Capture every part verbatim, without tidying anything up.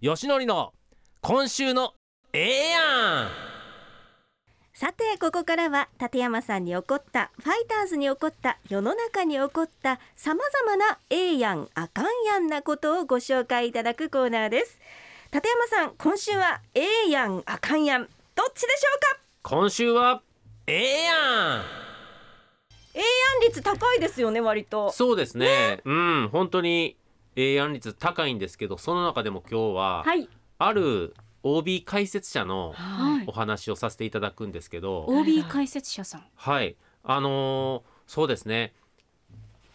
よしのりの今週のええやん。さてここからは立山さんに起こった、ファイターズに起こった、世の中に起こったさまざまなええやんあかんやんなことをご紹介いただくコーナーです。立山さん、今週はええやんあかんやんどっちでしょうか？今週はええやん。ええやん率高いですよね、割と。そうですね、ね、うん、本当にええやん率高いんですけど、その中でも今日は、はい、ある オービー 解説者のお話をさせていただくんですけど、はい、オービー 解説者さん、はい、あのー、そうですね、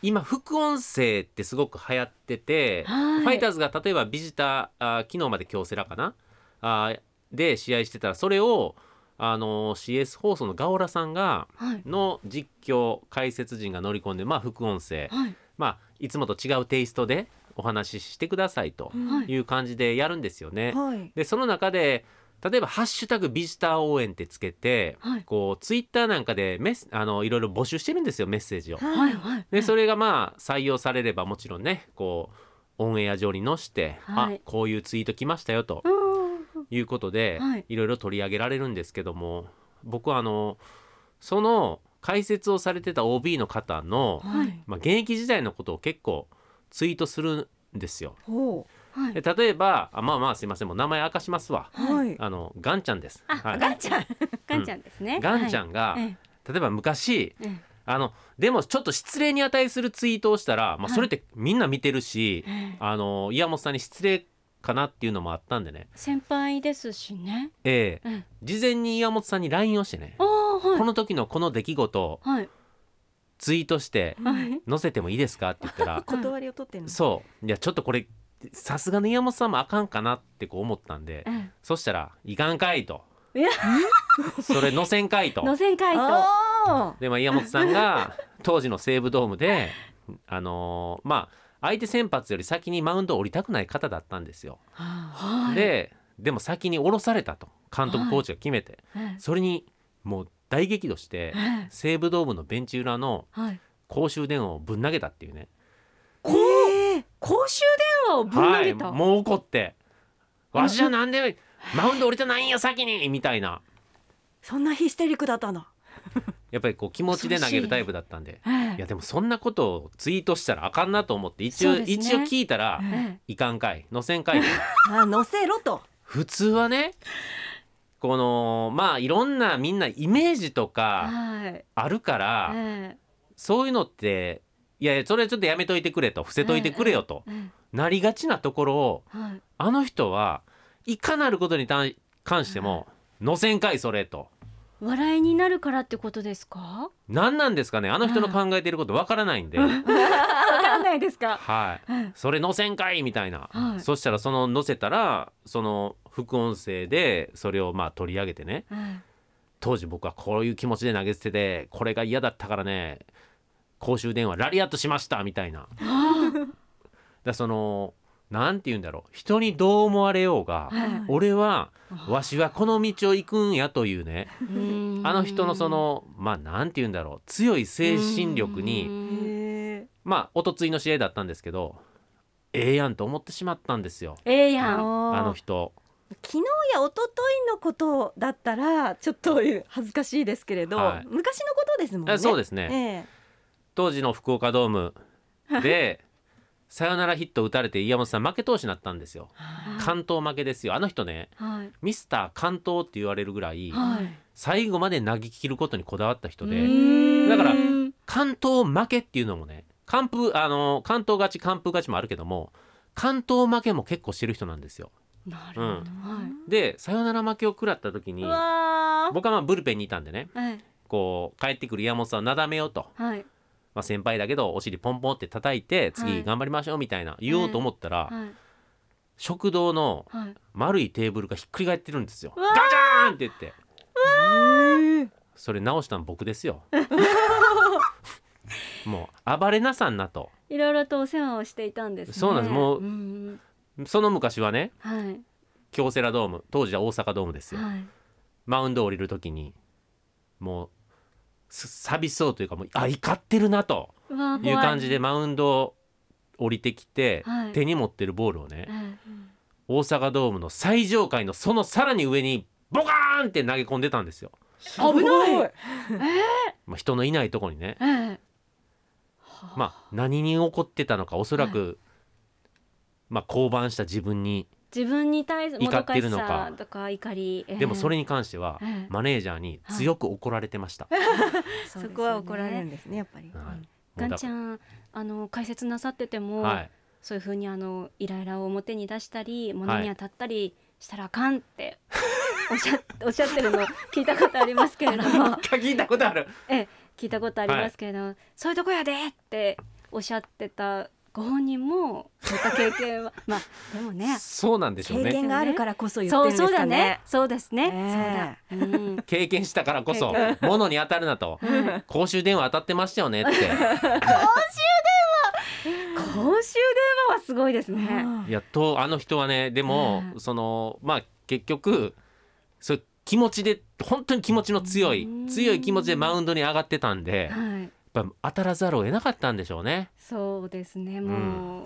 今副音声ってすごく流行ってて、はい、ファイターズが例えばビジター、あ、昨日まで京セラかなあで試合してたら、それをあの シーエス 放送のガオラさんがの実況解説陣が乗り込んで、まあ副音声、はい、まあいつもと違うテイストでお話ししてくださいという感じでやるんですよね、はい、でその中で例えばハッシュタグビジター応援ってつけて、はい、こうツイッターなんかでメスあのいろいろ募集してるんですよ、メッセージを、はいはい、でそれがまあ採用されればもちろんね、こうオンエア上に載して、はい、あ、こういうツイート来ましたよと、うんいうことで、はい、いろいろ取り上げられるんですけども、僕はあのその解説をされてた オービー の方の、はい、まあ、現役時代のことを結構ツイートするんですよ、はい、で例えば、あ、まあまあすいません、もう名前明かしますわ、はい、あのガンちゃんです、はい、ガンちゃんガンちゃんですね、うん、ガンちゃんが、はい、例えば昔、はい、あのでもちょっと失礼に値するツイートをしたら、まあ、それってみんな見てるし、はい、あの岩本さんに失礼かなっていうのもあったんでね、先輩ですしね、ええ、うん、事前に岩本さんに ライン をしてね、はい、この時のこの出来事をツイートして載せてもいいですかって言ったら、はい、断りを取ってんの。そういや、ちょっとこれさすがの岩本さんもあかんかなってこう思ったんで、うん、そしたらいかんかいと、いやそれ載せんかいと載せんかいとで、まあ、岩本さんが当時の西武ドームであのー、まあ相手先発より先にマウンドを降りたくない方だったんですよ、はい、で、でも先に降ろされたと監督コーチが決めて、はい、それにもう大激怒して、はい、西武ドームのベンチ裏の公衆電話をぶん投げたっていうね、はい、えー、公衆電話をぶん投げた、はい、もう怒って、わしはなんでマウンド降りてないんや先にみたいな、そんなヒステリックだったのやっぱりこう気持ちで投げるタイプだったんで、はい、いやでもそんなことをツイートしたらあかんなと思って一応、ね、一応聞いたら、はい、いかんかい、載せんかいあ、載せろと。普通はね、このまあいろんなみんなイメージとかあるから、はい、そういうのっていやいやそれちょっとやめといてくれと、伏せといてくれよと、はい、なりがちなところを、はい、あの人はいかなることに関しても、はい、載せんかいそれと。笑いになるからってことですか？何なんですかね、あの人の考えていることわからないんで、うん、わからないですか、はい、うん、それ載せんかいみたいな、はい、そしたらその載せたらその副音声でそれをまあ取り上げてね、うん、当時僕はこういう気持ちで投げ捨ててこれが嫌だったからね公衆電話ラリアットしましたみたいなだそのなんて言うんだろう、人にどう思われようが、はい、俺はわしはこの道を行くんやというね、あの人のそのまあなんて言うんだろう、強い精神力に、まあ一昨日の試合だったんですけど、ええやんと思ってしまったんですよ、ええやん、あの人。昨日や一昨日のことだったらちょっと恥ずかしいですけれど、はい、昔のことですもんね。そうですね、ええ、当時の福岡ドームでサヨナラヒット打たれて岩本さん負け投手になったんですよ、はい、完投負けですよあの人ね、はい、ミスター完投って言われるぐらい、はい、最後まで投げ切ることにこだわった人で、だから完投負けっていうのもね、完封あの完投勝ち完封勝ちもあるけども完投負けも結構してる人なんですよ。なるほど、うん、はい、でサヨナラ負けを食らった時に僕はまあブルペンにいたんでね、はい、こう帰ってくる岩本さんをなだめようと、はい、まあ、先輩だけどお尻ポンポンって叩いて次頑張りましょうみたいな言おうと思ったら、はい、食堂の丸いテーブルがひっくり返ってるんですよ、はい、ガチャーンって言って、うわ、それ直したの僕ですよもう暴れなさんなと、いろいろとお世話をしていたんですね。そうなんです、もう、うん、その昔はね、はい、京セラドーム、当時は大阪ドームですよ、はい、マウンド降りるときにもう寂しそうというかもうあ怒ってるなという感じでマウンドを降りてきて、はい、手に持ってるボールをね、うん、大阪ドームの最上階のそのさらに上にボカーンって投げ込んでたんですよ。危ない、まあ、人のいないとこにね、えーまあ、何に怒ってたのか、おそらく、はいまあ、降板した自分に自分に対するもどかしさとか怒り、えー、でもそれに関しては、えー、マネージャーに強く怒られてました、はい、そ, そこは怒られるんですねやっぱり、はい、ガンちゃんあの解説なさってても、はい、そういう風にあのイライラを表に出したり物に当たったりしたらあかんって、はい、お, っしゃおっしゃってるの聞いたことありますけれども聞いたことあるええ聞いたことありますけれども、はい、そういうとこやでっておっしゃってたご本人もそういった経験はまあでもねそうなんでしょうね、経験があるからこそ言ってるんですかね。そう、そうだね、そうですね、えー、そうだ、うん、経験したからこそ物に当たるなと、うん、公衆電話当たってましたよねって公衆電話公衆電話はすごいですね。いやとあの人はねでも、うん、そのまあ結局そう気持ちで本当に気持ちの強い強い気持ちでマウンドに上がってたんで、はい、やっぱ当たらざるを得なかったんでしょうね。そうですねもう、うん、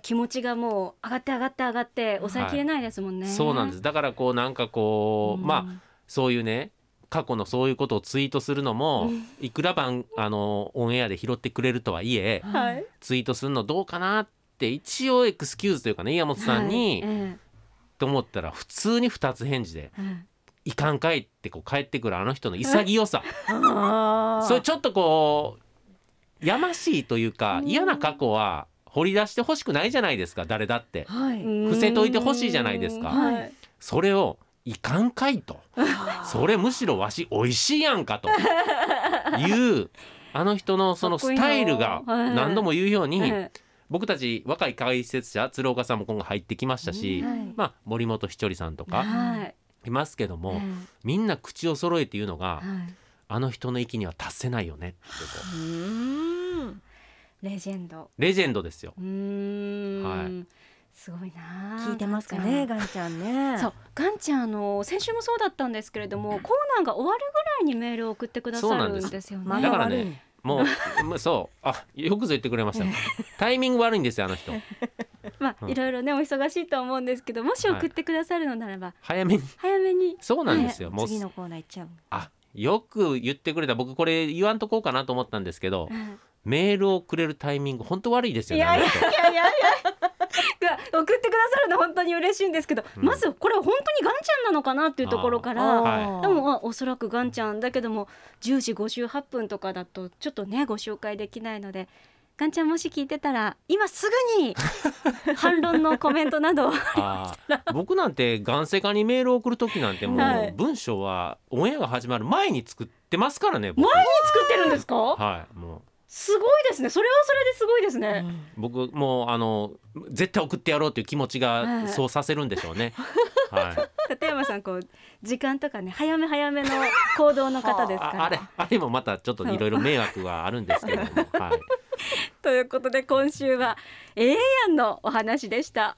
気持ちがもう上がって上がって上がって抑えきれないですもんね、はい、そうなんです。だからこうなんかこう、うん、まあそういうね過去のそういうことをツイートするのもいくら番あのオンエアで拾ってくれるとはいえ、はい、ツイートするのどうかなって一応エクスキューズというかね岩本さんに、はいええと思ったら普通にふたつ返事で、うん、いかんかいってこう帰ってくるあの人の潔さ、うん、それちょっとこうやましいというか、うん、嫌な過去は掘り出してほしくないじゃないですか誰だって、はい、伏せといてほしいじゃないですか、はい、それをいかんかいとそれむしろわしおいしいやんかというあの人のそのスタイルが何度も言うように僕たち若い解説者鶴岡さんも今後入ってきましたし、はいまあ、森本ひちょりさんとかいますけども、はい、みんな口を揃えて言うのが、はい、あの人の域には達せないよねってこう、うーんレジェンドレジェンドですよ。うーん、はい、すごいな聞いてますかねガンちゃんねそうガンちゃんあの先週もそうだったんですけれどもコーナーが終わるぐらいにメールを送ってくださるんですよね。だからねもうそうあよくぞ言ってくれましたタイミング悪いんですよあの人まあいろいろねお忙しいと思うんですけどもし送ってくださるのならば、はい、早めに早めにそうなんですよ、はい、もう次のコーナー行っちゃうあよく言ってくれた。僕これ言わんとこうかなと思ったんですけど、うん、メールをくれるタイミング本当悪いですよね。いやいやいやいや送ってくださるの本当に嬉しいんですけど、うん、まずこれ本当にガンちゃんなのかなっていうところから、はい、でもおそらくガンちゃんだけどもじゅうじごじゅうはっぷんとかだとちょっとねご紹介できないのでガンちゃんもし聞いてたら今すぐに反論のコメントなどあ僕なんてガンセカにメールを送る時なんてもう文章はオンエアが始まる前に作ってますからね。僕前に作ってるんですか。はいもうすごいですね。それはそれですごいですね、うん、僕もうあの絶対送ってやろうという気持ちがそうさせるんでしょうね、はい、立山さんこう時間とかね早め早めの行動の方ですから、はあ、あれ、あれもまたちょっといろいろ迷惑はあるんですけれども、はい、ということで今週は永遠のお話でした。